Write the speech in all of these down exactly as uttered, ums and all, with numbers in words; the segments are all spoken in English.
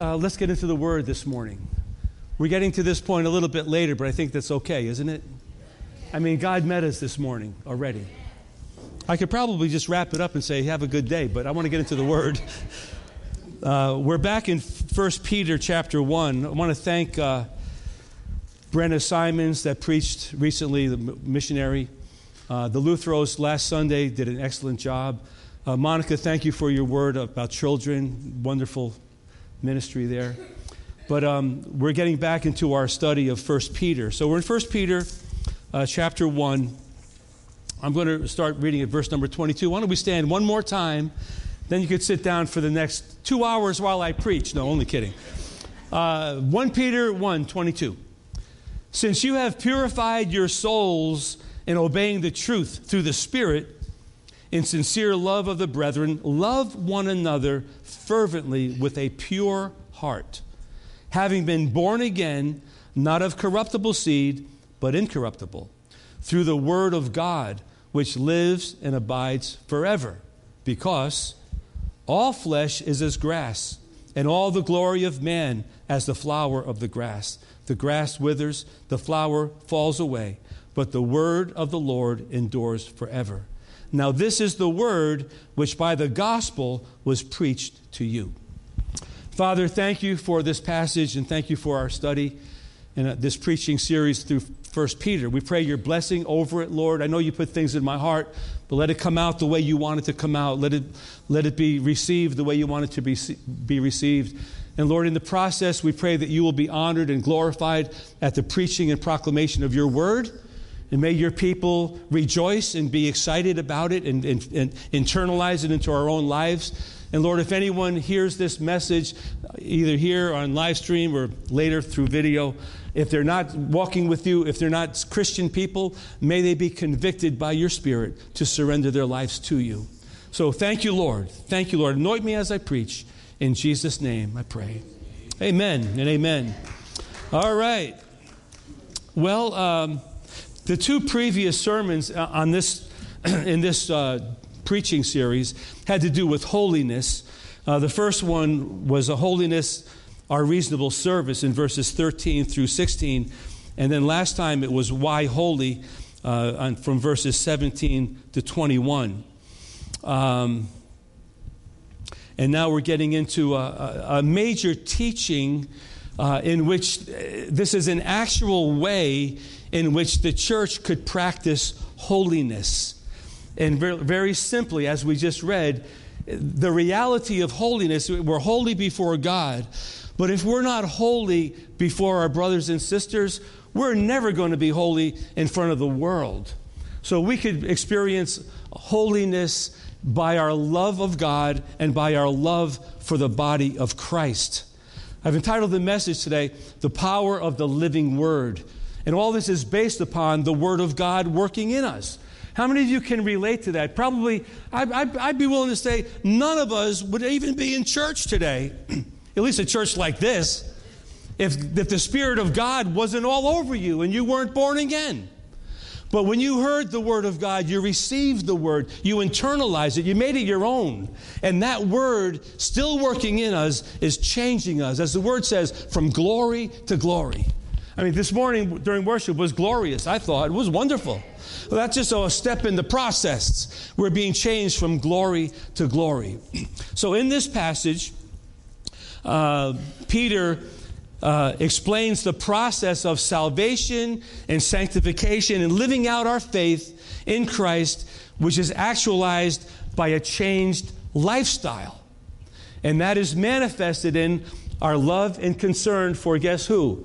Uh, let's get into the Word this morning. We're getting to this point a little bit later, but I think that's okay, isn't it? I mean, God met us this morning already. I could probably just wrap it up and say, have a good day, but I want to get into the Word. Uh, we're back in First Peter chapter one. I want to thank uh, Brenna Simons that preached recently, the missionary. Uh, the Lutheros last Sunday did an excellent job. Uh, Monica, thank you for your word about children. Wonderful ministry there. But um, we're getting back into our study of First Peter. So we're in First Peter uh, chapter one. I'm going to start reading at verse number twenty-two. Why don't we stand one more time? Then you could sit down for the next two hours while I preach. No, only kidding. Uh, First Peter one, twenty-two. Since you have purified your souls in obeying the truth through the Spirit, in sincere love of the brethren, love one another fervently with a pure heart, having been born again, not of corruptible seed, but incorruptible, through the word of God, which lives and abides forever. Because all flesh is as grass, and all the glory of man as the flower of the grass. The grass withers, the flower falls away, but the word of the Lord endures forever. Now this is the word which by the gospel was preached to you. Father, thank you for this passage and thank you for our study and this preaching series through First Peter. We pray your blessing over it, Lord. I know you put things in my heart, but let it come out the way you want it to come out. Let it, let it be received the way you want it to be, be received. And Lord, in the process, we pray that you will be honored and glorified at the preaching and proclamation of your word. And may your people rejoice and be excited about it and, and, and internalize it into our own lives. And Lord, if anyone hears this message, either here on live stream or later through video, if they're not walking with you, if they're not Christian people, may they be convicted by your Spirit to surrender their lives to you. So thank you, Lord. Thank you, Lord. Anoint me as I preach. In Jesus' name I pray. Amen and amen. All right. Well, um, the two previous sermons on this in this uh preaching series had to do with holiness. Uh, the first one was a holiness, our reasonable service in verses thirteen through sixteen. And then last time it was why holy uh, on, from verses seventeen to twenty-one. Um, and now we're getting into a, a major teaching uh, in which this is an actual way in which the church could practice holiness. And very simply, as we just read, the reality of holiness, we're holy before God. But if we're not holy before our brothers and sisters, we're never going to be holy in front of the world. So we could experience holiness by our love of God and by our love for the body of Christ. I've entitled the message today, The Power of the Living Word. And all this is based upon the Word of God working in us. How many of you can relate to that? Probably, I, I, I'd be willing to say, none of us would even be in church today, at least a church like this, if, if the Spirit of God wasn't all over you and you weren't born again. But when you heard the Word of God, you received the Word, you internalized it, you made it your own. And that Word, still working in us, is changing us, as the Word says, from glory to glory. I mean, this morning during worship was glorious, I thought. It was wonderful. Well, that's just a step in the process. We're being changed from glory to glory. So in this passage, uh, Peter uh, explains the process of salvation and sanctification and living out our faith in Christ, which is actualized by a changed lifestyle. And that is manifested in our love and concern for, guess who?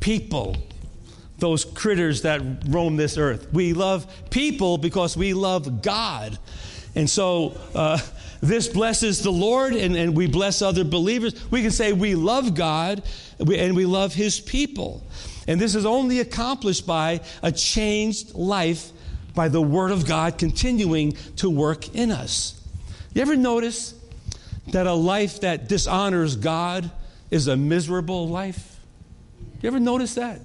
People, those critters that roam this earth. We love people because we love God. And so uh, this blesses the Lord, and, and we bless other believers. We can say we love God, and we love His people. And this is only accomplished by a changed life, by the Word of God continuing to work in us. You ever notice that a life that dishonors God is a miserable life? You ever notice that?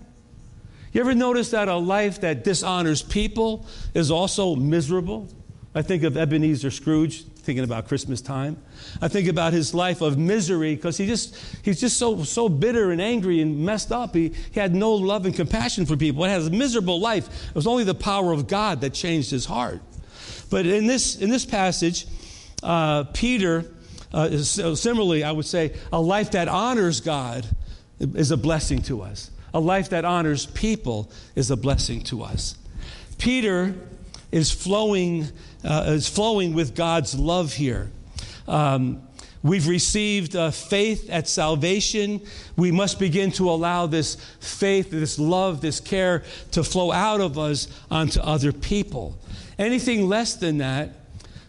You ever notice that a life that dishonors people is also miserable? I think of Ebenezer Scrooge, thinking about Christmas time. I think about his life of misery because he just he's just so so bitter and angry and messed up. He, he had no love and compassion for people. He had a miserable life. It was only the power of God that changed his heart. But in this in this passage, uh, Peter, uh, similarly, I would say, a life that honors God is a blessing to us. A life that honors people is a blessing to us. Peter is flowing uh, is flowing with God's love here. Um, we've received uh, faith at salvation. We must begin to allow this faith, this love, this care to flow out of us onto other people. Anything less than that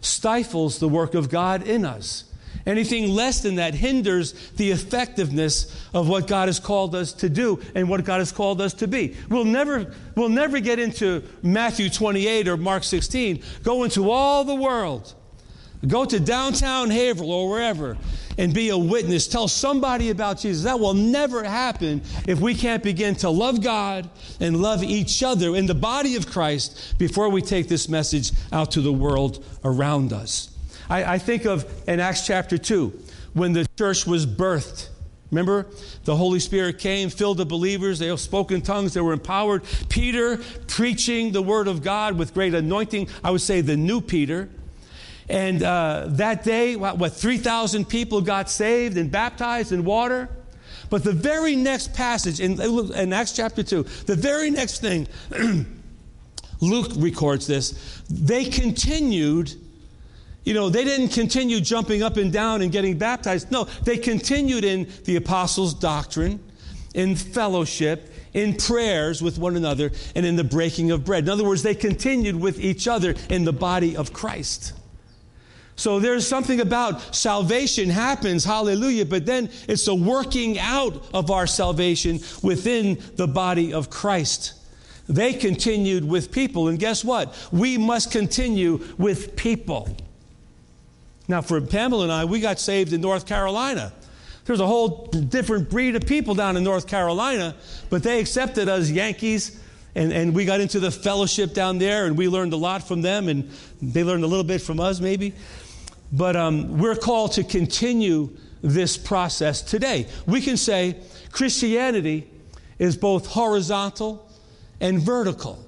stifles the work of God in us. Anything less than that hinders the effectiveness of what God has called us to do and what God has called us to be. We'll never, we'll never get into Matthew twenty-eight or Mark sixteen. Go into all the world. Go to downtown Haverhill or wherever and be a witness. Tell somebody about Jesus. That will never happen if we can't begin to love God and love each other in the body of Christ before we take this message out to the world around us. I think of in Acts chapter two, when the church was birthed. Remember, the Holy Spirit came, filled the believers. They spoke in tongues. They were empowered. Peter preaching the word of God with great anointing. I would say the new Peter. And uh, that day, what, what three thousand people got saved and baptized in water. But the very next passage in, in Acts chapter two, the very next thing, Luke records this, they continued. You know, they didn't continue jumping up and down and getting baptized. No, they continued in the apostles' doctrine, in fellowship, in prayers with one another, and in the breaking of bread. In other words, they continued with each other in the body of Christ. So there's something about salvation happens, hallelujah, but then it's the working out of our salvation within the body of Christ. They continued with people, and guess what? We must continue with people. Now, for Pamela and I, we got saved in North Carolina. There's a whole different breed of people down in North Carolina, but they accepted us Yankees, and, and we got into the fellowship down there, and we learned a lot from them, and they learned a little bit from us maybe. But um, we're called to continue this process today. We can say Christianity is both horizontal and vertical.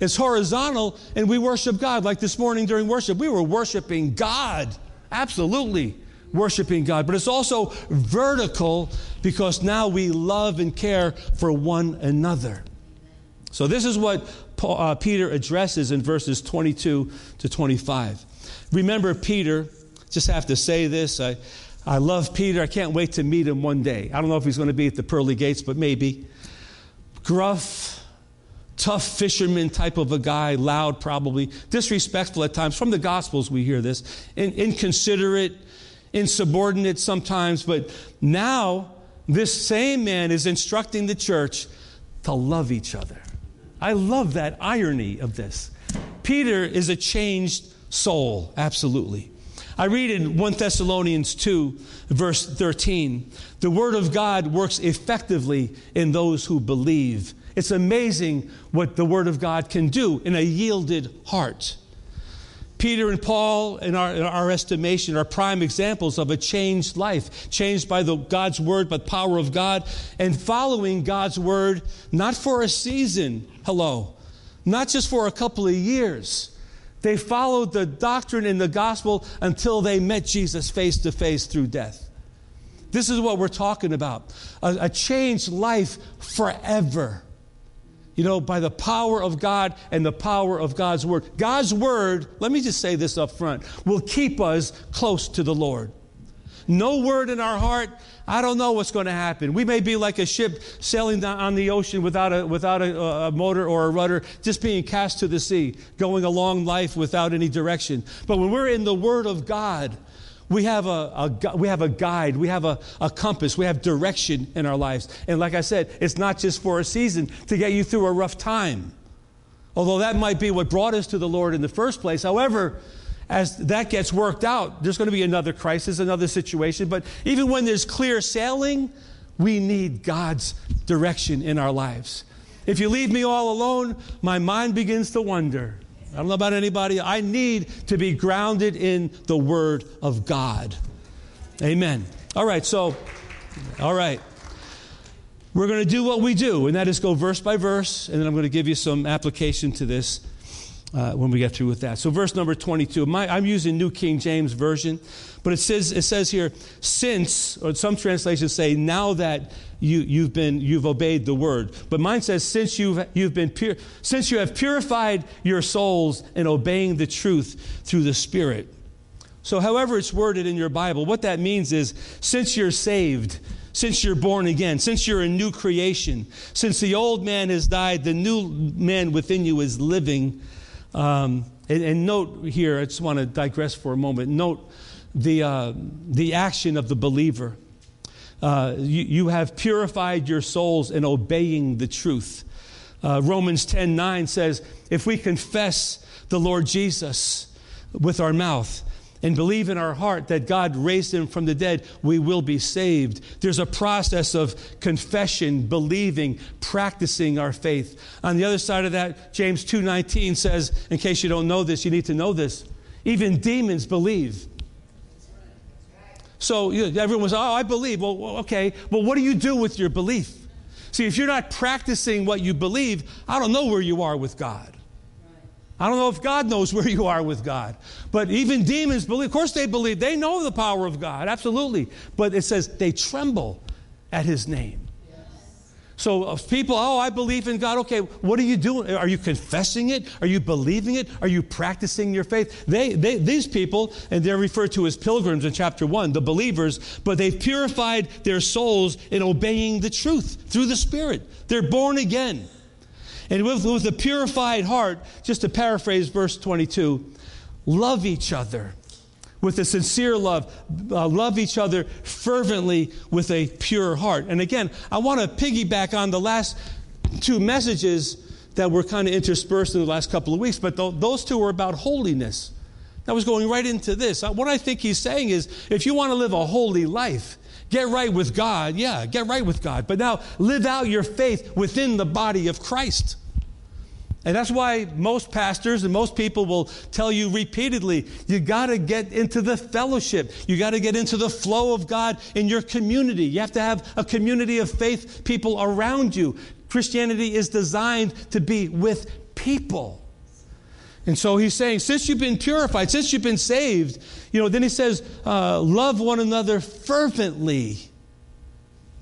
It's horizontal, and we worship God. Like this morning during worship, we were worshiping God. Absolutely worshiping God. But it's also vertical because now we love and care for one another. So this is what Paul, uh, Peter addresses in verses twenty-two to twenty-five. Remember Peter, just have to say this, I, I love Peter. I can't wait to meet him one day. I don't know if he's going to be at the pearly gates, but maybe. Gruff, tough fisherman type of a guy, loud probably, disrespectful at times. From the Gospels we hear this, In, inconsiderate, insubordinate sometimes. But now this same man is instructing the church to love each other. I love that irony of this. Peter is a changed soul, absolutely. I read in First Thessalonians two, verse thirteen, the word of God works effectively in those who believe. It's amazing what the Word of God can do in a yielded heart. Peter and Paul, in our, in our estimation, are prime examples of a changed life, changed by the, God's Word, by the power of God, and following God's Word, not for a season, hello, not just for a couple of years. They followed the doctrine in the gospel until they met Jesus face to face through death. This is what we're talking about, a, a changed life forever. You know, by the power of God and the power of God's Word. God's Word, let me just say this up front, will keep us close to the Lord. No word in our heart, I don't know what's going to happen. We may be like a ship sailing down on the ocean without a without a, a motor or a rudder, just being cast to the sea, going along life without any direction. But when we're in the Word of God, we have a, a we have a guide, we have a, a compass, we have direction in our lives. And like I said, it's not just for a season to get you through a rough time. Although that might be what brought us to the Lord in the first place. However, as that gets worked out, there's going to be another crisis, another situation. But even when there's clear sailing, we need God's direction in our lives. If you leave me all alone, my mind begins to wander. I don't know about anybody. I need to be grounded in the Word of God. Amen. All right, so, all right. We're going to do what we do, and that is go verse by verse, and then I'm going to give you some application to this uh, when we get through with that. So verse number twenty-two. My, I'm using New King James Version, but it says it says here, since, or some translations say, now that you, you've been you've obeyed the word, but mine says, since you've you've been pure, since you have purified your souls in obeying the truth through the Spirit. So, however it's worded in your Bible, what that means is, since you're saved, since you're born again, since you're a new creation, since the old man has died, the new man within you is living. Um, and, and note here, I just want to digress for a moment. Note the uh, the action of the believer. Uh, you, you have purified your souls in obeying the truth. Uh, Romans ten nine says, if we confess the Lord Jesus with our mouth and believe in our heart that God raised him from the dead, we will be saved. There's a process of confession, believing, practicing our faith. On the other side of that, James two nineteen says, in case you don't know this, you need to know this, even demons believe. So everyone was, oh, I believe. Well, okay, well, what do you do with your belief? See, if you're not practicing what you believe, I don't know where you are with God. I don't know if God knows where you are with God. But even demons believe. Of course they believe. They know the power of God. Absolutely. But it says they tremble at his name. Yes. So people, oh, I believe in God. Okay, what are you doing? Are you confessing it? Are you believing it? Are you practicing your faith? They, they, these people, and they're referred to as pilgrims in chapter one, the believers, but they've purified their souls in obeying the truth through the Spirit. They're born again. And with, with a purified heart, just to paraphrase verse twenty-two, love each other with a sincere love. Uh, love each other fervently with a pure heart. And again, I want to piggyback on the last two messages that were kind of interspersed in the last couple of weeks, but th- those two were about holiness. I was going right into this. What I think he's saying is, if you want to live a holy life, get right with God. Yeah, get right with God. But now live out your faith within the body of Christ. And that's why most pastors and most people will tell you repeatedly, you got to get into the fellowship. You got to get into the flow of God in your community. You have to have a community of faith people around you. Christianity is designed to be with people. And so he's saying, since you've been purified, since you've been saved, you know, then he says, uh, love one another fervently.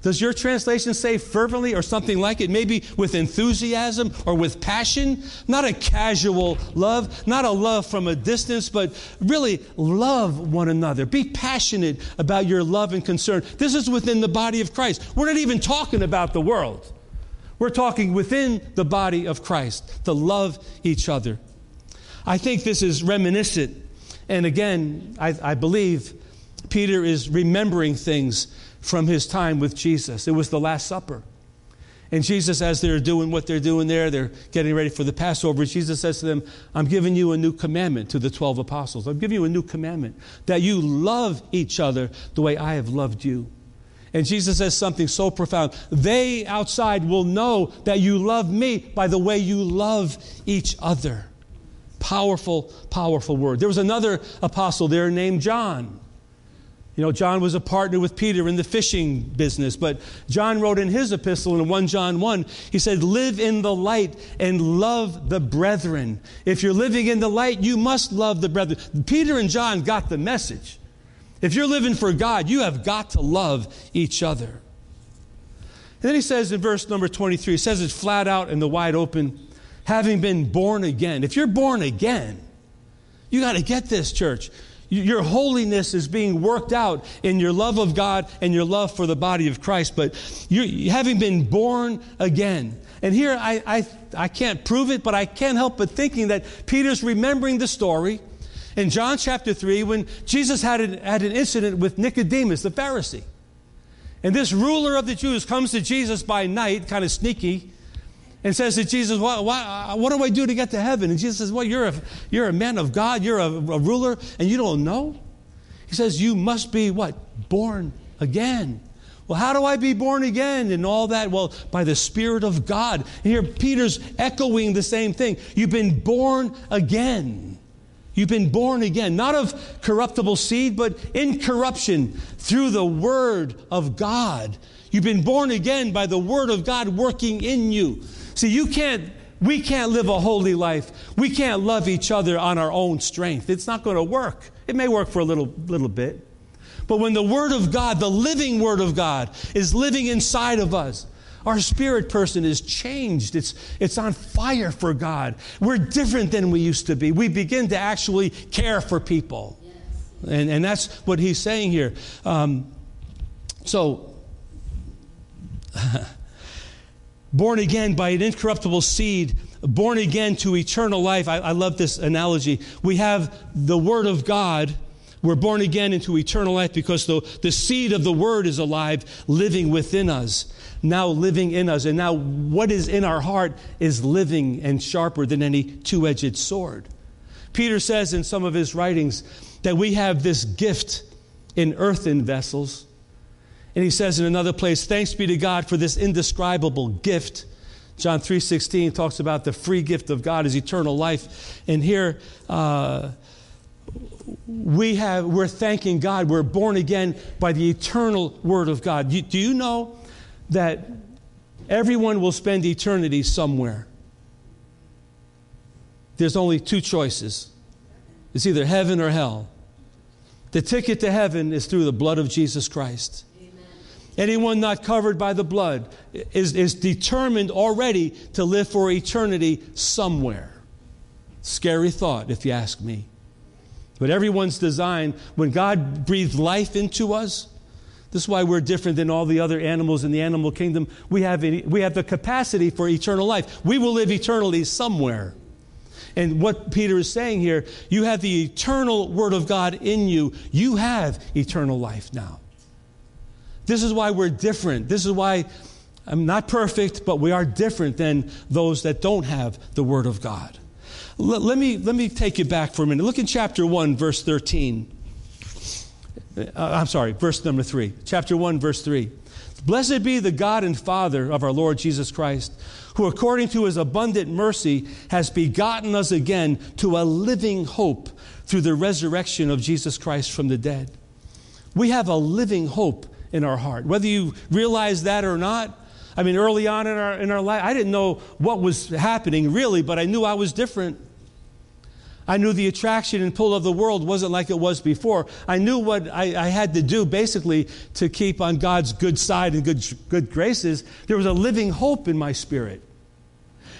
Does your translation say fervently or something like it? Maybe with enthusiasm or with passion? Not a casual love, not a love from a distance, but really love one another. Be passionate about your love and concern. This is within the body of Christ. We're not even talking about the world. We're talking within the body of Christ, to love each other. I think this is reminiscent, and again, I, I believe Peter is remembering things from his time with Jesus. It was the Last Supper. And Jesus, as they're doing what they're doing there, they're getting ready for the Passover, Jesus says to them, I'm giving you a new commandment, to the twelve apostles. I'm giving you a new commandment, that you love each other the way I have loved you. And Jesus says something so profound. They outside will know that you love me by the way you love each other. Powerful, powerful word. There was another apostle there named John. You know, John was a partner with Peter in the fishing business, but John wrote in his epistle in First John one, he said, live in the light and love the brethren. If you're living in the light, you must love the brethren. Peter and John got the message. If you're living for God, you have got to love each other. And then he says in verse number twenty-three, he says it flat out in the wide open, having been born again. If you're born again, you got to get this, church. Your holiness is being worked out in your love of God and your love for the body of Christ. But you, having been born again, and here I, I I can't prove it, but I can't help but thinking that Peter's remembering the story in John chapter three when Jesus had an, had an incident with Nicodemus, the Pharisee. And this ruler of the Jews comes to Jesus by night, kind of sneaky, and says to Jesus, why, why, what do I do to get to heaven? And Jesus says, well, you're a, you're a man of God, you're a, a ruler, and you don't know? He says, you must be, what, born again. Well, how do I be born again and all that? Well, by the Spirit of God. And here Peter's echoing the same thing. You've been born again. You've been born again, not of corruptible seed, but incorruption through the Word of God. You've been born again by the Word of God working in you. See, you can't, we can't live a holy life. We can't love each other on our own strength. It's not going to work. It may work for a little, little bit. But when the Word of God, the living Word of God, is living inside of us, our spirit person is changed. It's, it's on fire for God. We're different than we used to be. We begin to actually care for people. Yes. And, and that's what he's saying here. Um, so, born again by an incorruptible seed, born again to eternal life. I, I love this analogy. We have the Word of God. We're born again into eternal life because the, the seed of the Word is alive, living within us, now living in us. And now what is in our heart is living and sharper than any two-edged sword. Peter says in some of his writings that we have this gift in earthen vessels. And he says in another place, thanks be to God for this indescribable gift. John three sixteen talks about the free gift of God is eternal life. And here... Uh, We have, we're thanking God. We're born again by the eternal Word of God. You, do you know that everyone will spend eternity somewhere? There's only two choices. It's either heaven or hell. The ticket to heaven is through the blood of Jesus Christ. Amen. Anyone not covered by the blood is, is determined already to live for eternity somewhere. Scary thought, if you ask me. But everyone's designed, when God breathed life into us, this is why we're different than all the other animals in the animal kingdom. We have, we have the capacity for eternal life. We will live eternally somewhere. And what Peter is saying here, you have the eternal Word of God in you. You have eternal life now. This is why we're different. This is why I'm not perfect, but we are different than those that don't have the Word of God. Let me, let me take you back for a minute. Look in chapter one, verse thirteen. Uh, I'm sorry, verse number three. Chapter one, verse three. Blessed be the God and Father of our Lord Jesus Christ, who according to his abundant mercy has begotten us again to a living hope through the resurrection of Jesus Christ from the dead. We have a living hope in our heart. Whether you realize that or not, I mean, early on in our, in our life, I didn't know what was happening really, but I knew I was different. I knew the attraction and pull of the world wasn't like it was before. I knew what I, I had to do, basically, to keep on God's good side and good, good graces. There was a living hope in my spirit.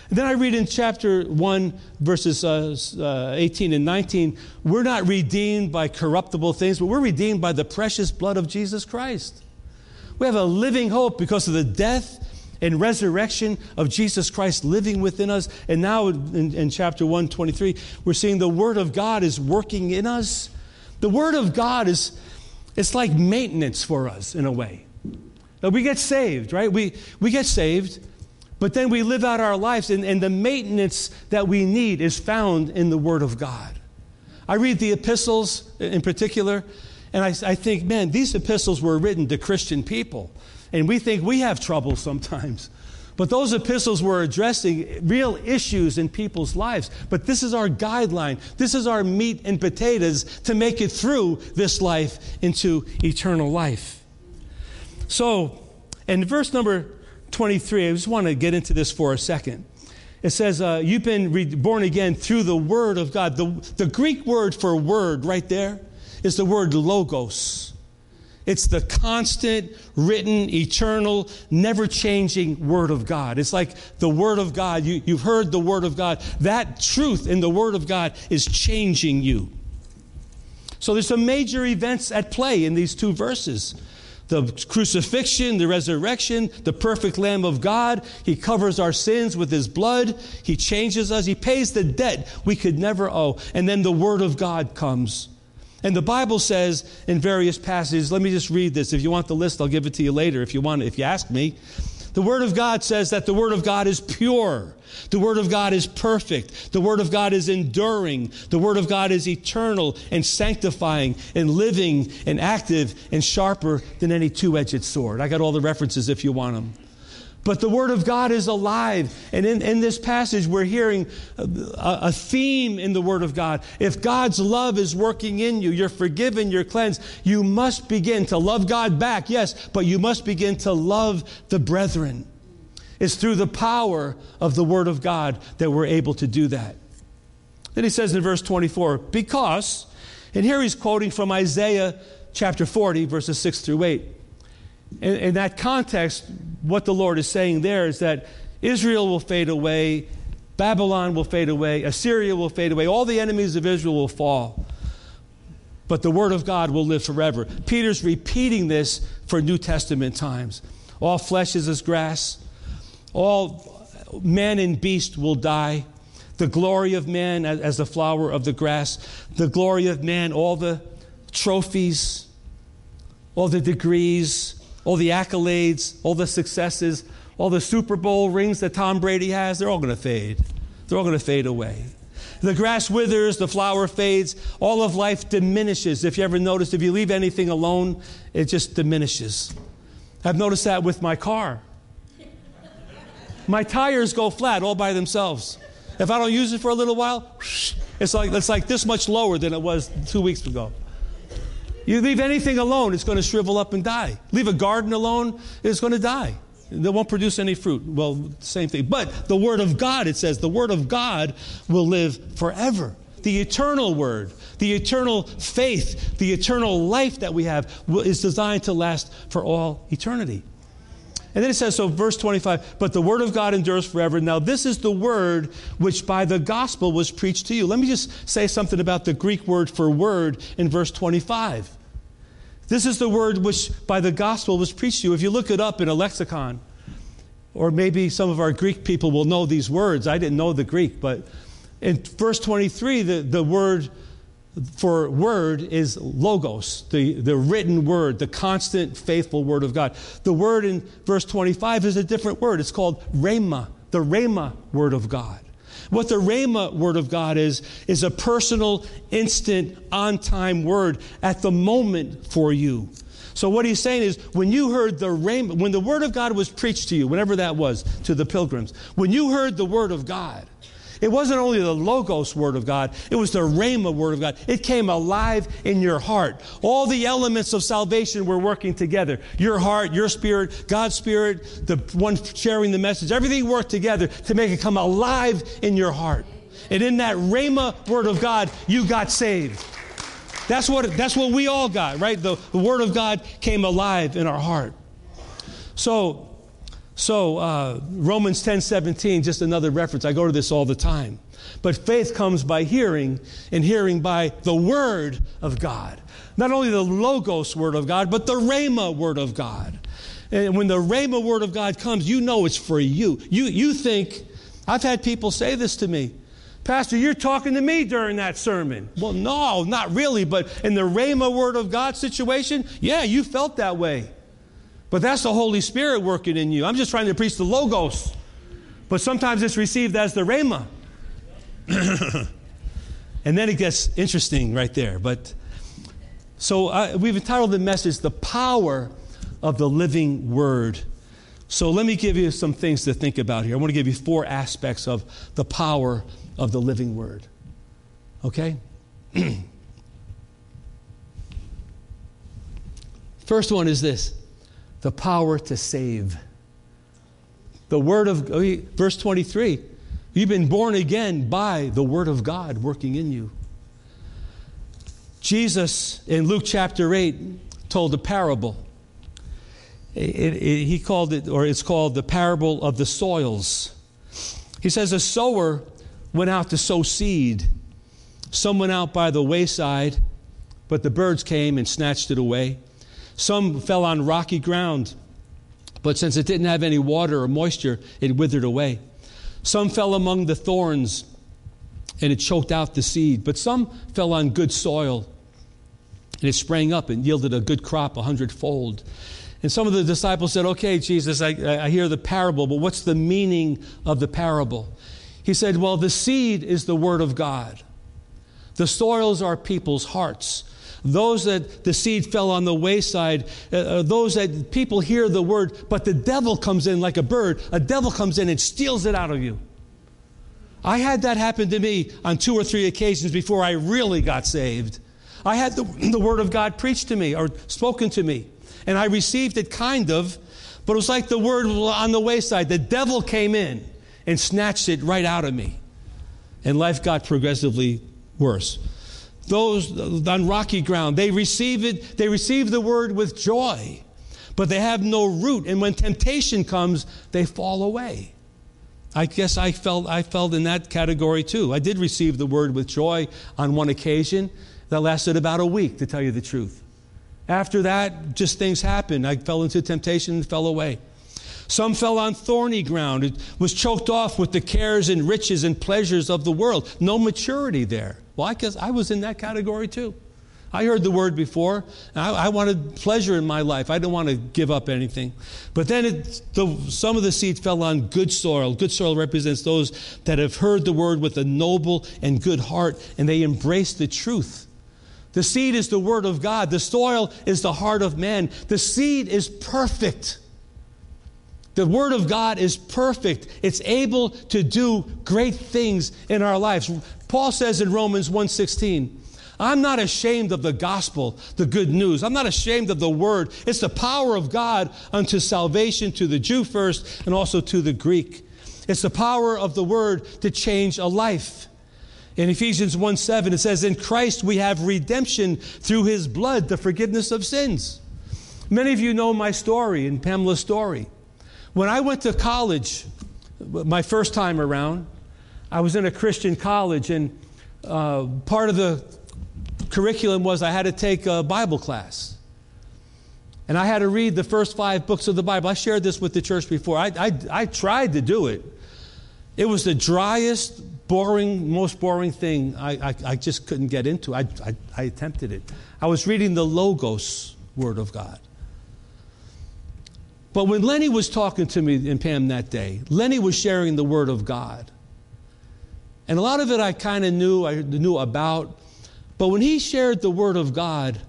And then I read in chapter one, verses uh, uh, eighteen and nineteen, we're not redeemed by corruptible things, but we're redeemed by the precious blood of Jesus Christ. We have a living hope because of the death and resurrection of Jesus Christ living within us. And now in, in chapter one twenty-three, we're seeing the Word of God is working in us. The Word of God is, it's like maintenance for us in a way. Now we get saved, right? We, we get saved, but then we live out our lives, and, and the maintenance that we need is found in the Word of God. I read the epistles in particular, and I, I think, man, these epistles were written to Christian people. And we think we have trouble sometimes. But those epistles were addressing real issues in people's lives. But this is our guideline. This is our meat and potatoes to make it through this life into eternal life. So, in verse number twenty-three, I just want to get into this for a second. It says, uh, you've been reborn again through the Word of God. The, the Greek word for word right there, is the word logos. It's the constant, written, eternal, never-changing Word of God. It's like the Word of God. You, you've heard the Word of God. That truth in the Word of God is changing you. So there's some major events at play in these two verses. The crucifixion, the resurrection, the perfect Lamb of God. He covers our sins with his blood. He changes us. He pays the debt we could never owe. And then the Word of God comes. And the Bible says in various passages, let me just read this. If you want the list, I'll give it to you later if you want, if you ask me. The Word of God says that the Word of God is pure. The Word of God is perfect. The Word of God is enduring. The Word of God is eternal and sanctifying and living and active and sharper than any two-edged sword. I got all the references if you want them. But the Word of God is alive. And in, in this passage, we're hearing a, a theme in the Word of God. If God's love is working in you, you're forgiven, you're cleansed, you must begin to love God back, yes, but you must begin to love the brethren. It's through the power of the Word of God that we're able to do that. Then he says in verse twenty-four, because, and here he's quoting from Isaiah chapter forty, verses six through eight. In, in that context, what the Lord is saying there is that Israel will fade away, Babylon will fade away, Assyria will fade away, all the enemies of Israel will fall, but the Word of God will live forever. Peter's repeating this for New Testament times. All flesh is as grass, all man and beast will die, the glory of man as, as the flower of the grass, the glory of man, all the trophies, all the degrees, all the accolades, all the successes, all the Super Bowl rings that Tom Brady has, they're all going to fade. They're all going to fade away. The grass withers, the flower fades, all of life diminishes. If you ever noticed, if you leave anything alone, it just diminishes. I've noticed that with my car. My tires go flat all by themselves. If I don't use it for a little while, it's like, it's like this much lower than it was two weeks ago. You leave anything alone, it's going to shrivel up and die. Leave a garden alone, it's going to die. It won't produce any fruit. Well, same thing. But the Word of God, it says, the Word of God will live forever. The eternal Word, the eternal faith, the eternal life that we have is designed to last for all eternity. And then it says, so verse twenty-five, but the Word of God endures forever. Now this is the Word which by the gospel was preached to you. Let me just say something about the Greek word for word in verse twenty-five. This is the word which by the gospel was preached to you. If you look it up in a lexicon, or maybe some of our Greek people will know these words. I didn't know the Greek, but in verse twenty-three, the, the word for word is logos, the, the written word, the constant, faithful Word of God. The word in verse twenty-five is a different word. It's called rhema, the rhema Word of God. What the rhema Word of God is, is a personal, instant, on-time word at the moment for you. So what he's saying is, when you heard the rhema, when the Word of God was preached to you, whenever that was, to the pilgrims, when you heard the Word of God, it wasn't only the Logos Word of God, it was the Rhema Word of God. It came alive in your heart. All the elements of salvation were working together. Your heart, your spirit, God's spirit, the one sharing the message, everything worked together to make it come alive in your heart. And in that Rhema Word of God, you got saved. That's what, that's what we all got, right? The, the Word of God came alive in our heart. So, So uh, Romans ten seventeen, just another reference. I go to this all the time. But faith comes by hearing, and hearing by the Word of God. Not only the Logos Word of God, but the Rhema Word of God. And when the Rhema Word of God comes, you know it's for you. You, you think, I've had people say this to me, Pastor, you're talking to me during that sermon. Well, no, not really. But in the Rhema Word of God situation, yeah, you felt that way. But that's the Holy Spirit working in you. I'm just trying to preach the Logos. But sometimes it's received as the Rhema. And then it gets interesting right there. But so uh, we've entitled the message, The Power of the Living Word. So let me give you some things to think about here. I want to give you four aspects of the power of the living Word. Okay? First one is this. The power to save. The Word of, verse twenty-three, you've been born again by the Word of God working in you. Jesus, in Luke chapter eight, told a parable. It, it, he called it, or it's called the parable of the soils. He says, a sower went out to sow seed. Some went out by the wayside, but the birds came and snatched it away. Some fell on rocky ground, but since it didn't have any water or moisture, it withered away. Some fell among the thorns, and it choked out the seed. But some fell on good soil, and it sprang up and yielded a good crop a hundredfold. And some of the disciples said, okay, Jesus, I, I hear the parable, but what's the meaning of the parable? He said, well, the seed is the word of God. The soils are people's hearts. Those that the seed fell on the wayside, uh, those that people hear the word, but the devil comes in like a bird. A devil comes in and steals it out of you. I had that happen to me on two or three occasions before I really got saved. I had the, the word of God preached to me or spoken to me, and I received it kind of, but it was like the word on the wayside. The devil came in and snatched it right out of me, and life got progressively worse. Those on rocky ground, they receive it, they receive the word with joy, but they have no root, and when temptation comes, they fall away. I guess I felt I felt in that category too. I did receive the word with joy on one occasion. That lasted about a week, to tell you the truth. After that, just things happened. I fell into temptation and fell away. Some fell on thorny ground. It was choked off with the cares and riches and pleasures of the world. No maturity there. Well, I guess I was in that category too. I heard the word before. I, I wanted pleasure in my life. I didn't want to give up anything. But then it, the, some of the seed fell on good soil. Good soil represents those that have heard the word with a noble and good heart, and they embrace the truth. The seed is the word of God. The soil is the heart of man. The seed is perfect. The word of God is perfect. It's able to do great things in our lives. Paul says in Romans one sixteen, I'm not ashamed of the gospel, the good news. I'm not ashamed of the word. It's the power of God unto salvation to the Jew first and also to the Greek. It's the power of the word to change a life. In Ephesians one seven, it says, in Christ we have redemption through his blood, the forgiveness of sins. Many of you know my story and Pamela's story. When I went to college, my first time around, I was in a Christian college, and uh, part of the curriculum was I had to take a Bible class. And I had to read the first five books of the Bible. I shared this with the church before. I, I, I tried to do it. It was the driest, boring, most boring thing I, I, I just couldn't get into. I, I, I attempted it. I was reading the Logos Word of God. But when Lenny was talking to me and Pam that day, Lenny was sharing the Word of God. And a lot of it I kind of knew, I knew about. But when he shared the Word of God,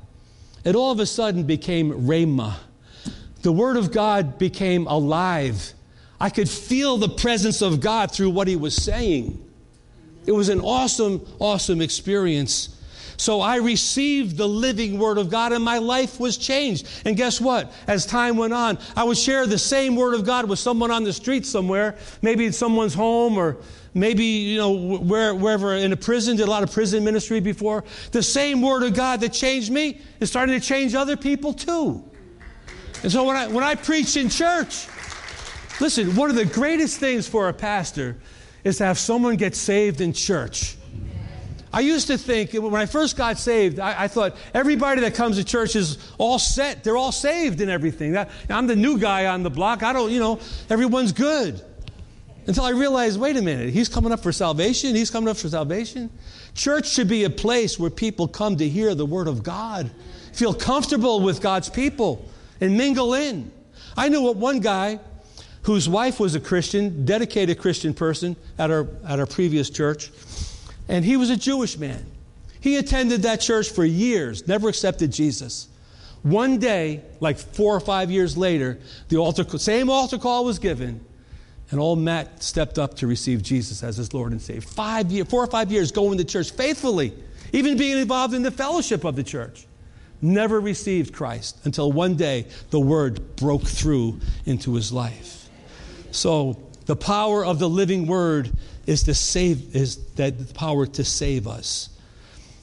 it all of a sudden became rhema. The Word of God became alive. I could feel the presence of God through what he was saying. It was an awesome, awesome experience. So I received the living Word of God, and my life was changed. And guess what? As time went on, I would share the same Word of God with someone on the street somewhere, maybe in someone's home, or maybe, you know, where, wherever, in a prison. Did a lot of prison ministry before. The same Word of God that changed me is starting to change other people too. And so when I, when I preach in church, listen, one of the greatest things for a pastor is to have someone get saved in church. I used to think, when I first got saved, I, I thought everybody that comes to church is all set. They're all saved and everything. That, I'm the new guy on the block. I don't, you know, everyone's good. Until I realized, wait a minute, he's coming up for salvation. He's coming up for salvation. Church should be a place where people come to hear the Word of God, feel comfortable with God's people, and mingle in. I knew what one guy whose wife was a Christian, dedicated Christian person at our at our previous church. And he was a Jewish man. He attended that church for years, never accepted Jesus. One day, like four or five years later, the altar, same altar call was given, and old Matt stepped up to receive Jesus as his Lord and Savior. Five year, four or five years going to church faithfully, even being involved in the fellowship of the church. Never received Christ until one day the Word broke through into his life. So the power of the living Word is to save, is that power to save us.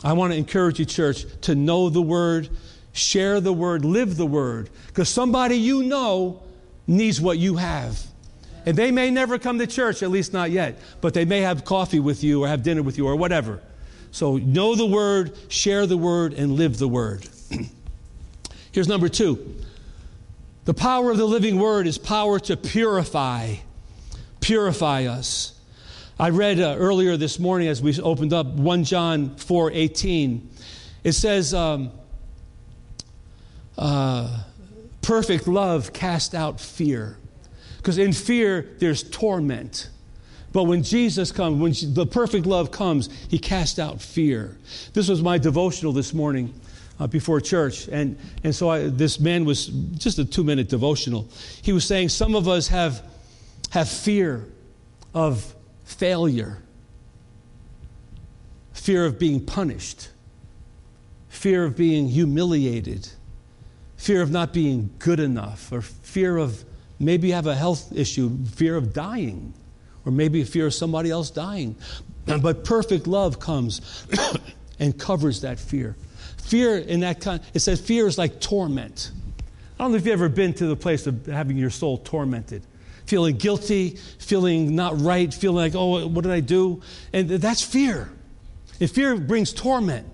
I want to encourage you, church, to know the Word, share the Word, live the Word, because somebody you know needs what you have. And they may never come to church, at least not yet, but they may have coffee with you or have dinner with you or whatever. So know the Word, share the Word, and live the Word. Here's number two. The power of the living Word is power to purify, purify us. I read uh, earlier this morning as we opened up First John four eighteen. It says, um, uh, perfect love casts out fear. Because in fear, there's torment. But when Jesus comes, when the perfect love comes, he casts out fear. This was my devotional this morning uh, before church. And, and so I, this man was just a two-minute devotional. He was saying some of us have, have fear of failure, fear of being punished, fear of being humiliated, fear of not being good enough, or fear of maybe you have a health issue, fear of dying, or maybe a fear of somebody else dying. But perfect love comes and covers that fear. Fear in that kind, it says fear is like torment. I don't know if you've ever been to the place of having your soul tormented, feeling guilty, feeling not right, feeling like, oh, what did I do? And that's fear. And fear brings torment.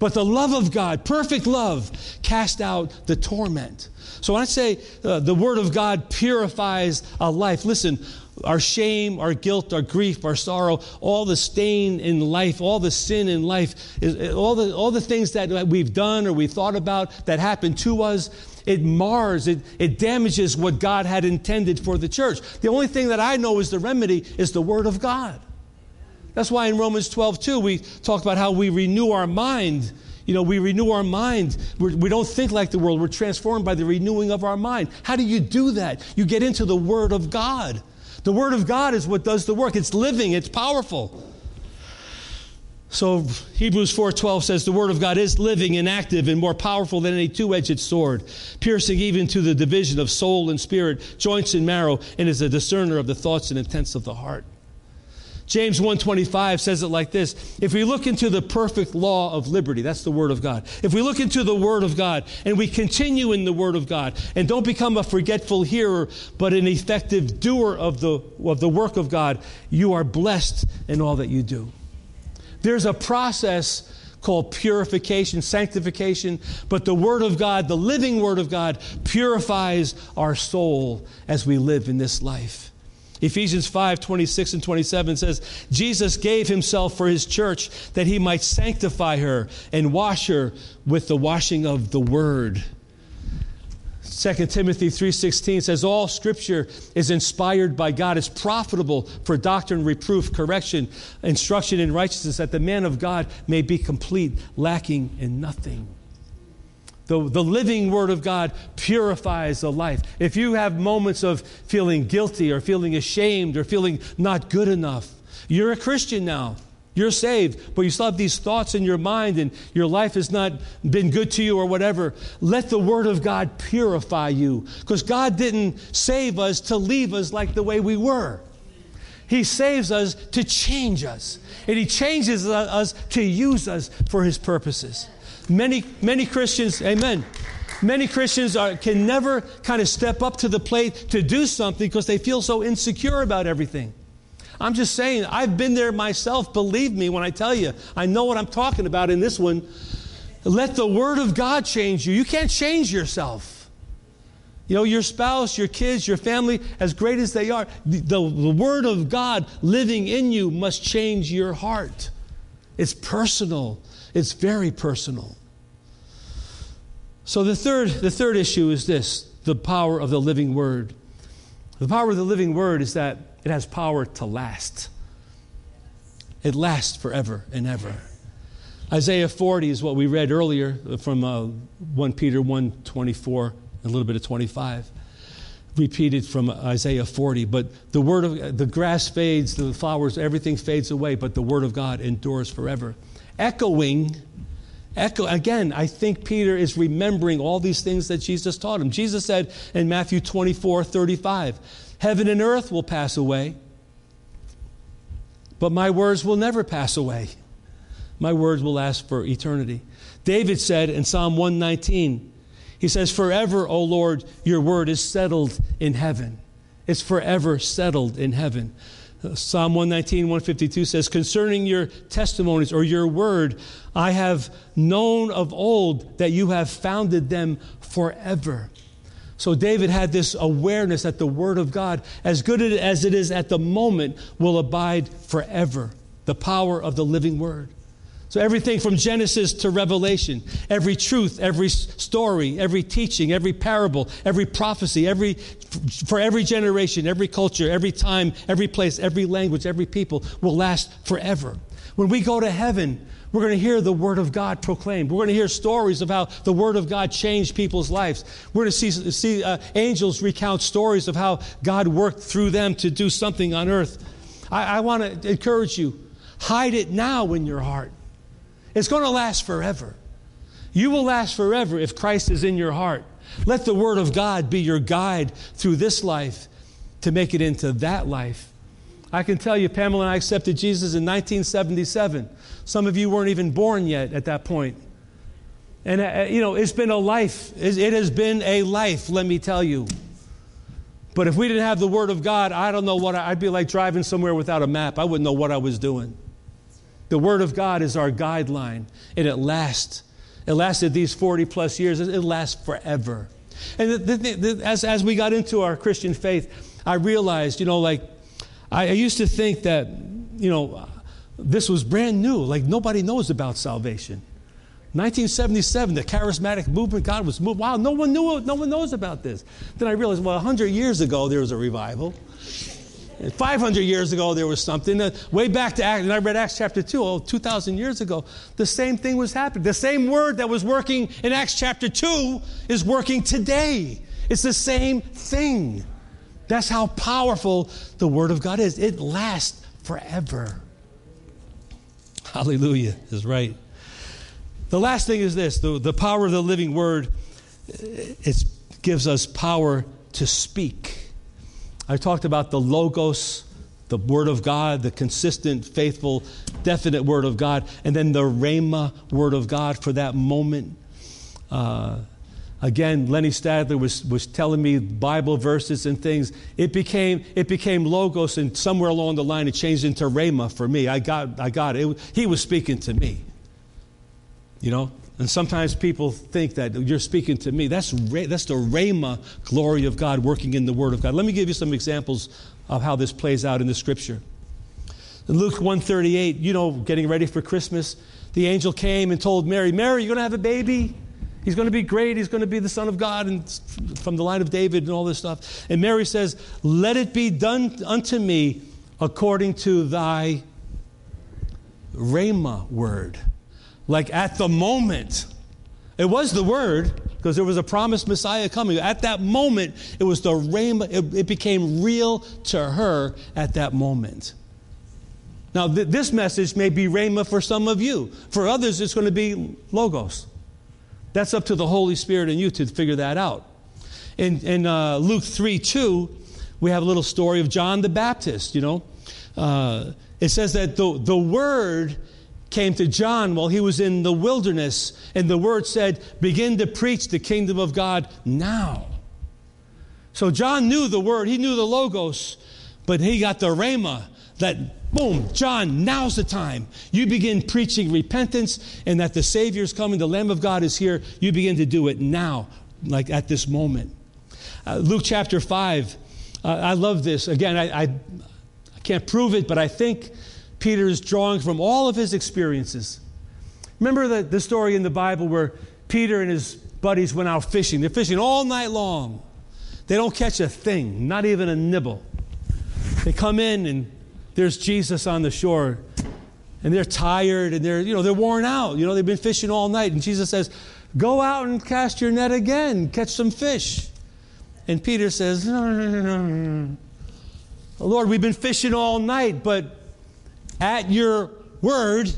But the love of God, perfect love, cast out the torment. So when I say uh, the Word of God purifies a life, listen, our shame, our guilt, our grief, our sorrow, all the stain in life, all the sin in life, is, all the all the things that we've done or we thought about that happened to us, it mars, it, it damages what God had intended for the church. The only thing that I know is the remedy is the Word of God. That's why in Romans twelve two, we talk about how we renew our mind. You know, we renew our mind. We're, we don't think like the world. We're transformed by the renewing of our mind. How do you do that? You get into the Word of God. The Word of God is what does the work. It's living. It's powerful. So Hebrews four twelve says, the Word of God is living and active and more powerful than any two-edged sword, piercing even to the division of soul and spirit, joints and marrow, and is a discerner of the thoughts and intents of the heart. James one twenty-five says it like this. If we look into the perfect law of liberty, that's the Word of God. If we look into the Word of God and we continue in the Word of God and don't become a forgetful hearer, but an effective doer of the, of the work of God, you are blessed in all that you do. There's a process called purification, sanctification, but the Word of God, the living Word of God, purifies our soul as we live in this life. Ephesians five twenty-six and twenty-seven says, Jesus gave himself for his church that he might sanctify her and wash her with the washing of the word. Second Timothy three sixteen says, all scripture is inspired by God, is profitable for doctrine, reproof, correction, instruction in righteousness, that the man of God may be complete, lacking in nothing. The, the living Word of God purifies a life. If you have moments of feeling guilty or feeling ashamed or feeling not good enough, you're a Christian now. You're saved, but you still have these thoughts in your mind and your life has not been good to you or whatever. Let the Word of God purify you, because God didn't save us to leave us like the way we were. He saves us to change us, and He changes us to use us for His purposes. Many, many Christians, amen, many Christians are, can never kind of step up to the plate to do something because they feel so insecure about everything. I'm just saying, I've been there myself, believe me when I tell you. I know what I'm talking about in this one. Let the Word of God change you. You can't change yourself. You know, your spouse, your kids, your family, as great as they are, the, the Word of God living in you must change your heart. It's personal. It's very personal. So the third, the third issue is this, the power of the living Word. The power of the living Word is that it has power to last. It lasts forever and ever. Isaiah forty is what we read earlier from uh, First Peter one twenty-four, and a little bit of twenty-five, repeated from Isaiah forty. But the Word of the grass fades, the flowers, everything fades away, but the Word of God endures forever. Echoing, echo again, I think Peter is remembering all these things that Jesus taught him. Jesus said in Matthew twenty-four thirty-five, heaven and earth will pass away, but my words will never pass away. My words will last for eternity. David said in Psalm one nineteen, he says, forever, O Lord, your word is settled in heaven. It's forever settled in heaven. Psalm one nineteen, one fifty-two says, concerning your testimonies or your word, I have known of old that you have founded them forever. So David had this awareness that the Word of God, as good as it is at the moment, will abide forever. The power of the living Word. So everything from Genesis to Revelation, every truth, every story, every teaching, every parable, every prophecy, every for every generation, every culture, every time, every place, every language, every people will last forever. When we go to heaven, we're going to hear the Word of God proclaimed. We're going to hear stories of how the Word of God changed people's lives. We're going to see, see uh, angels recount stories of how God worked through them to do something on earth. I, I want to encourage you, hide it now in your heart. It's going to last forever. You will last forever if Christ is in your heart. Let the Word of God be your guide through this life to make it into that life. I can tell you, Pamela and I accepted Jesus in nineteen seventy-seven. Some of you weren't even born yet at that point. And, uh, you know, it's been a life. It has been a life, let me tell you. But if we didn't have the Word of God, I don't know what I, I'd be like driving somewhere without a map. I wouldn't know what I was doing. The Word of God is our guideline, and it lasts. It lasted these forty-plus years. It lasts forever. And the, the, the, as, as we got into our Christian faith, I realized, you know, like, I, I used to think that, you know, this was brand new. Like, nobody knows about salvation. nineteen seventy-seven, the charismatic movement, God was moved. Wow, no one knew it. No one knows about this. Then I realized, well, one hundred years ago, there was a revival. five hundred years ago, there was something. Uh, way back to Acts, and I read Acts chapter two, oh, two thousand years ago, the same thing was happening. The same word that was working in Acts chapter two is working today. It's the same thing. That's how powerful the Word of God is. It lasts forever. Hallelujah is right. The last thing is this, the, the power of the living Word, it gives us power to speak. I talked about the Logos, the Word of God, the consistent, faithful, definite Word of God, and then the Rhema Word of God for that moment. Uh, again, Lenny Stadler was, was telling me Bible verses and things. It became it became Logos, and somewhere along the line it changed into Rhema for me. I got I got it. It he was speaking to me, you know. And sometimes people think that you're speaking to me. That's that's the Rhema glory of God working in the Word of God. Let me give you some examples of how this plays out in the Scripture. In Luke one thirty-eight, you know, getting ready for Christmas, the angel came and told Mary, Mary, you're going to have a baby. He's going to be great. He's going to be the Son of God and from the line of David and all this stuff. And Mary says, let it be done unto me according to thy Rhema word. Like at the moment, it was the Word, because there was a promised Messiah coming. At that moment, it was the Rhema. It, it became real to her at that moment. Now, th- this message may be Rhema for some of you. For others, it's going to be Logos. That's up to the Holy Spirit in you to figure that out. In, in uh, Luke three two, we have a little story of John the Baptist, you know. Uh, it says that the, the Word came to John while he was in the wilderness, and the Word said, begin to preach the kingdom of God now. So John knew the Word, he knew the Logos, but he got the Rhema, that boom, John, now's the time. You begin preaching repentance and that the Savior's coming, the Lamb of God is here. You begin to do it now, like at this moment. Uh, Luke chapter five, uh, I love this. Again, I, I, I can't prove it, but I think Peter is drawing from all of his experiences. Remember the, the story in the Bible where Peter and his buddies went out fishing. They're fishing all night long. They don't catch a thing, not even a nibble. They come in and there's Jesus on the shore, and they're tired and they're, you know, they're worn out. You know, they've been fishing all night, and Jesus says, "Go out and cast your net again, catch some fish." And Peter says, "Lord, we've been fishing all night, but at your word,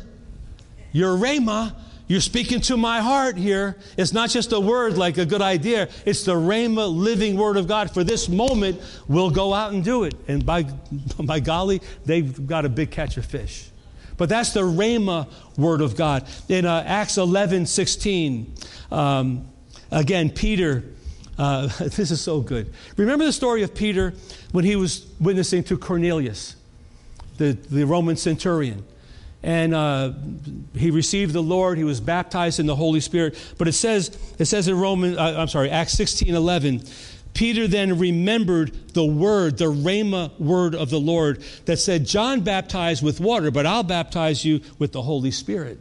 your Rhema, you're speaking to my heart here. It's not just a word like a good idea. It's the Rhema living Word of God. For this moment, we'll go out and do it." And by, by golly, they've got a big catch of fish. But that's the Rhema Word of God. In uh, Acts eleven sixteen, um, again, Peter, uh, this is so good. Remember the story of Peter when he was witnessing to Cornelius, The, the Roman centurion. And uh, he received the Lord. He was baptized in the Holy Spirit. But it says, it says in Roman, uh, I'm sorry, Acts sixteen eleven, Peter then remembered the word, the Rhema word of the Lord that said, John baptized with water, but I'll baptize you with the Holy Spirit.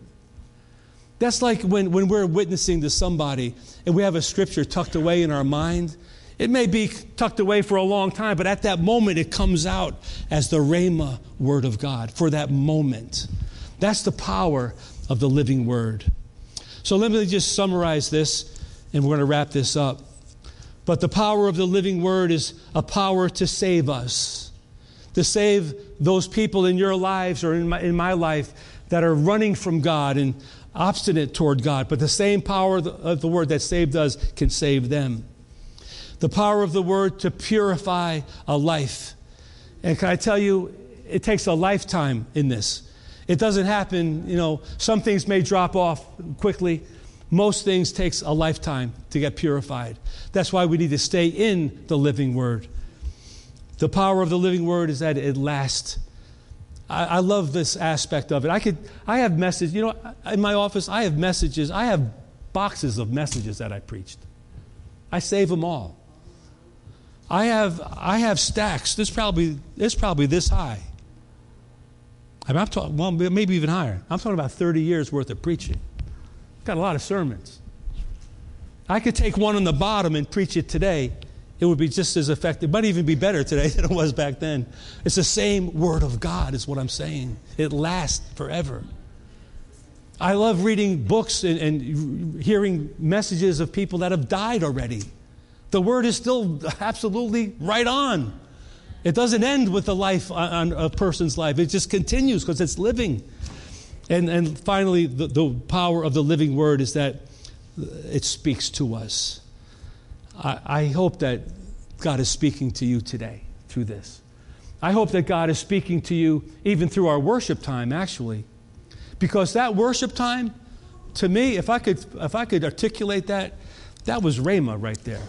That's like when, when we're witnessing to somebody and we have a scripture tucked away in our mind. It may be tucked away for a long time, but at that moment it comes out as the Rhema word of God for that moment. That's the power of the living word. So let me just summarize this, and we're going to wrap this up. But the power of the living word is a power to save us, to save those people in your lives or in my, in my life that are running from God and obstinate toward God. But the same power of the, of the word that saved us can save them. The power of the word to purify a life. And can I tell you, it takes a lifetime in this. It doesn't happen, you know, some things may drop off quickly. Most things takes a lifetime to get purified. That's why we need to stay in the living word. The power of the living word is that it lasts. I, I love this aspect of it. I could, I have messages, you know, in my office, I have messages. I have boxes of messages that I preached. I save them all. I have, I have stacks. This probably, it's probably this high. I mean, I'm talking, well, maybe even higher. I'm talking about thirty years worth of preaching. Got a lot of sermons. I could take one on the bottom and preach it today. It would be just as effective. It might even be better today than it was back then. It's the same word of God is what I'm saying. It lasts forever. I love reading books and, and hearing messages of people that have died already. The word is still absolutely right on. It doesn't end with the life on a person's life. It just continues because it's living. And and finally, the, the power of the living word is that it speaks to us. I, I hope that God is speaking to you today through this. I hope that God is speaking to you even through our worship time, actually. Because that worship time, to me, if I could if I could articulate that, that was Rhema right there.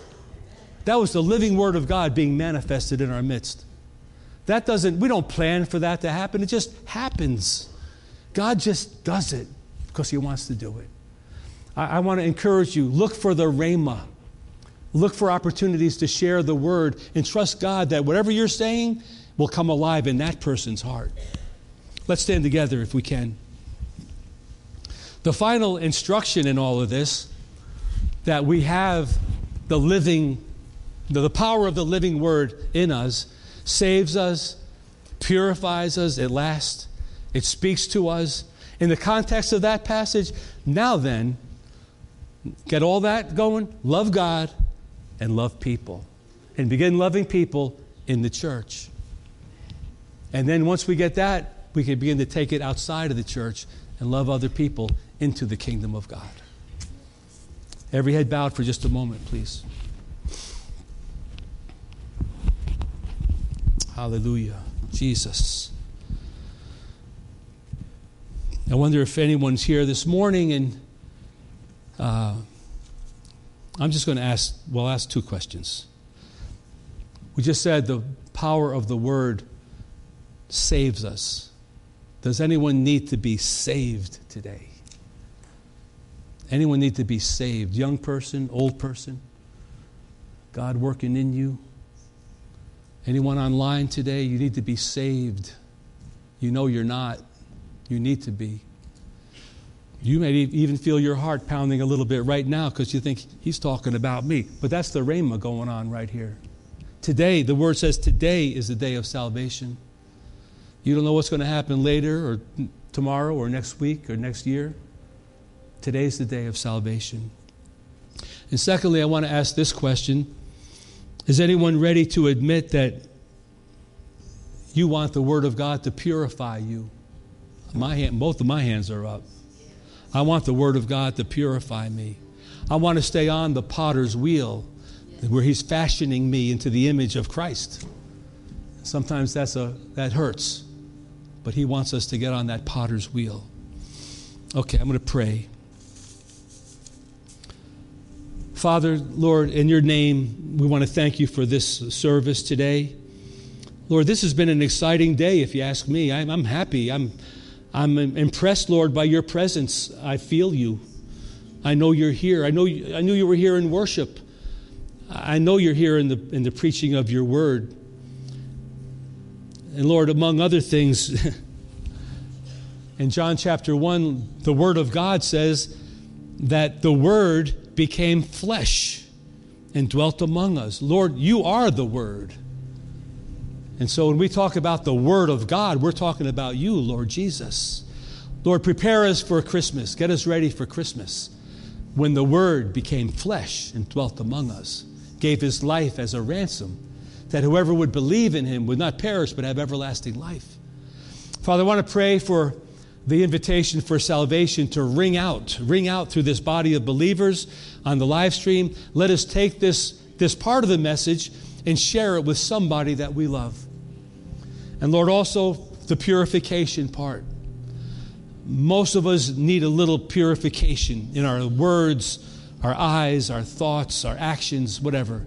That was the living word of God being manifested in our midst. That doesn't, we don't plan for that to happen. It just happens. God just does it because he wants to do it. I, I want to encourage you, look for the Rhema. Look for opportunities to share the word and trust God that whatever you're saying will come alive in that person's heart. Let's stand together if we can. The final instruction in all of this, that we have the living, the power of the living word in us, saves us, purifies us at last. It speaks to us. In the context of that passage, now then, get all that going, love God and love people. And begin loving people in the church. And then once we get that, we can begin to take it outside of the church and love other people into the kingdom of God. Every head bowed for just a moment, please. Hallelujah. Jesus. I wonder if anyone's here this morning, and uh, I'm just going to ask, well, ask two questions. We just said the power of the word saves us. Does anyone need to be saved today? Anyone need to be saved? Young person, old person? God working in you? Anyone online today, you need to be saved. You know you're not. You need to be. You may even feel your heart pounding a little bit right now because you think, he's talking about me. But that's the Rhema going on right here. Today, the word says today is the day of salvation. You don't know what's going to happen later or tomorrow or next week or next year. Today's the day of salvation. And secondly, I want to ask this question. Is anyone ready to admit that you want the word of God to purify you? My hand, both of my hands are up. I want the word of God to purify me. I want to stay on the potter's wheel where he's fashioning me into the image of Christ. Sometimes that's a that hurts, but he wants us to get on that potter's wheel. Okay, I'm going to pray. Father, Lord, in your name, we want to thank you for this service today. Lord, this has been an exciting day, if you ask me. I'm, I'm happy. I'm I'm impressed, Lord, by your presence. I feel you. I know you're here. I know I knew you were here in worship. I know you're here in the in the preaching of your word. And Lord, among other things, in John chapter one, the Word of God says that the Word became flesh and dwelt among us. Lord, you are the Word. And so when we talk about the Word of God, we're talking about you, Lord Jesus. Lord, prepare us for Christmas. Get us ready for Christmas, when the Word became flesh and dwelt among us, gave his life as a ransom, that whoever would believe in him would not perish but have everlasting life. Father, I want to pray for the invitation for salvation to ring out, ring out through this body of believers on the live stream. Let us take this, this part of the message and share it with somebody that we love. And Lord, also the purification part. Most of us need a little purification in our words, our eyes, our thoughts, our actions, whatever.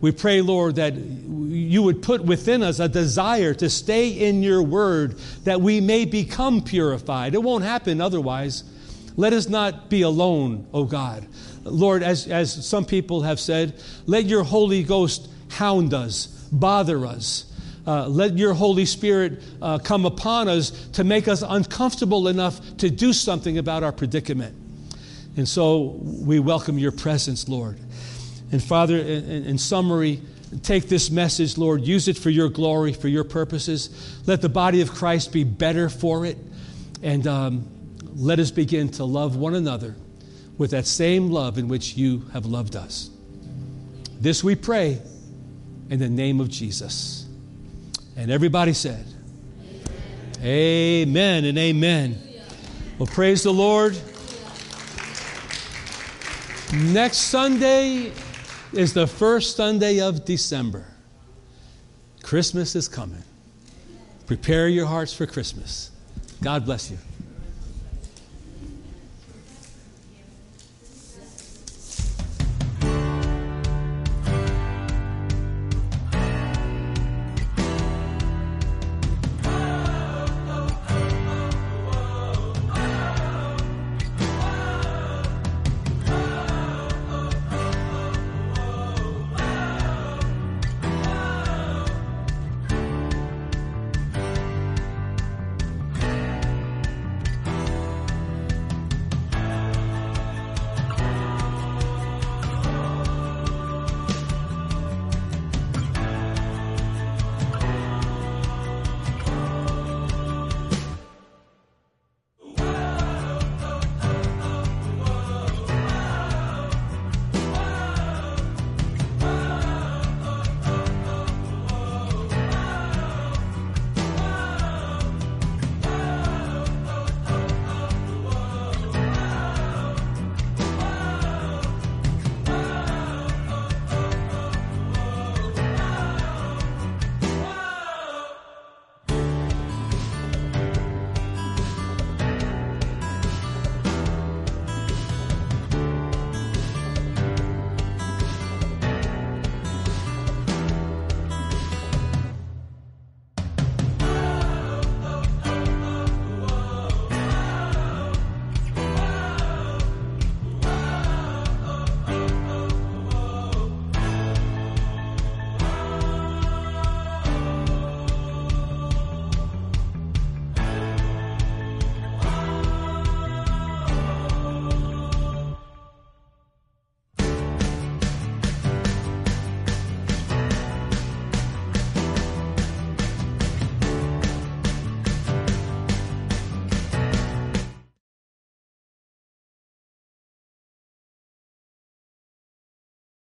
We pray, Lord, that you would put within us a desire to stay in your word, that we may become purified. It won't happen otherwise. Let us not be alone, oh God. Lord, as, as some people have said, let your Holy Ghost hound us, bother us. Uh, let your Holy Spirit uh, come upon us to make us uncomfortable enough to do something about our predicament. And so we welcome your presence, Lord. And Father, in, in summary, take this message, Lord. Use it for your glory, for your purposes. Let the body of Christ be better for it. And um, let us begin to love one another with that same love in which you have loved us. This we pray in the name of Jesus. And everybody said, amen, amen and amen. Well, praise the Lord. Next Sunday is the first Sunday of December. Christmas is coming. Prepare your hearts for Christmas. God bless you.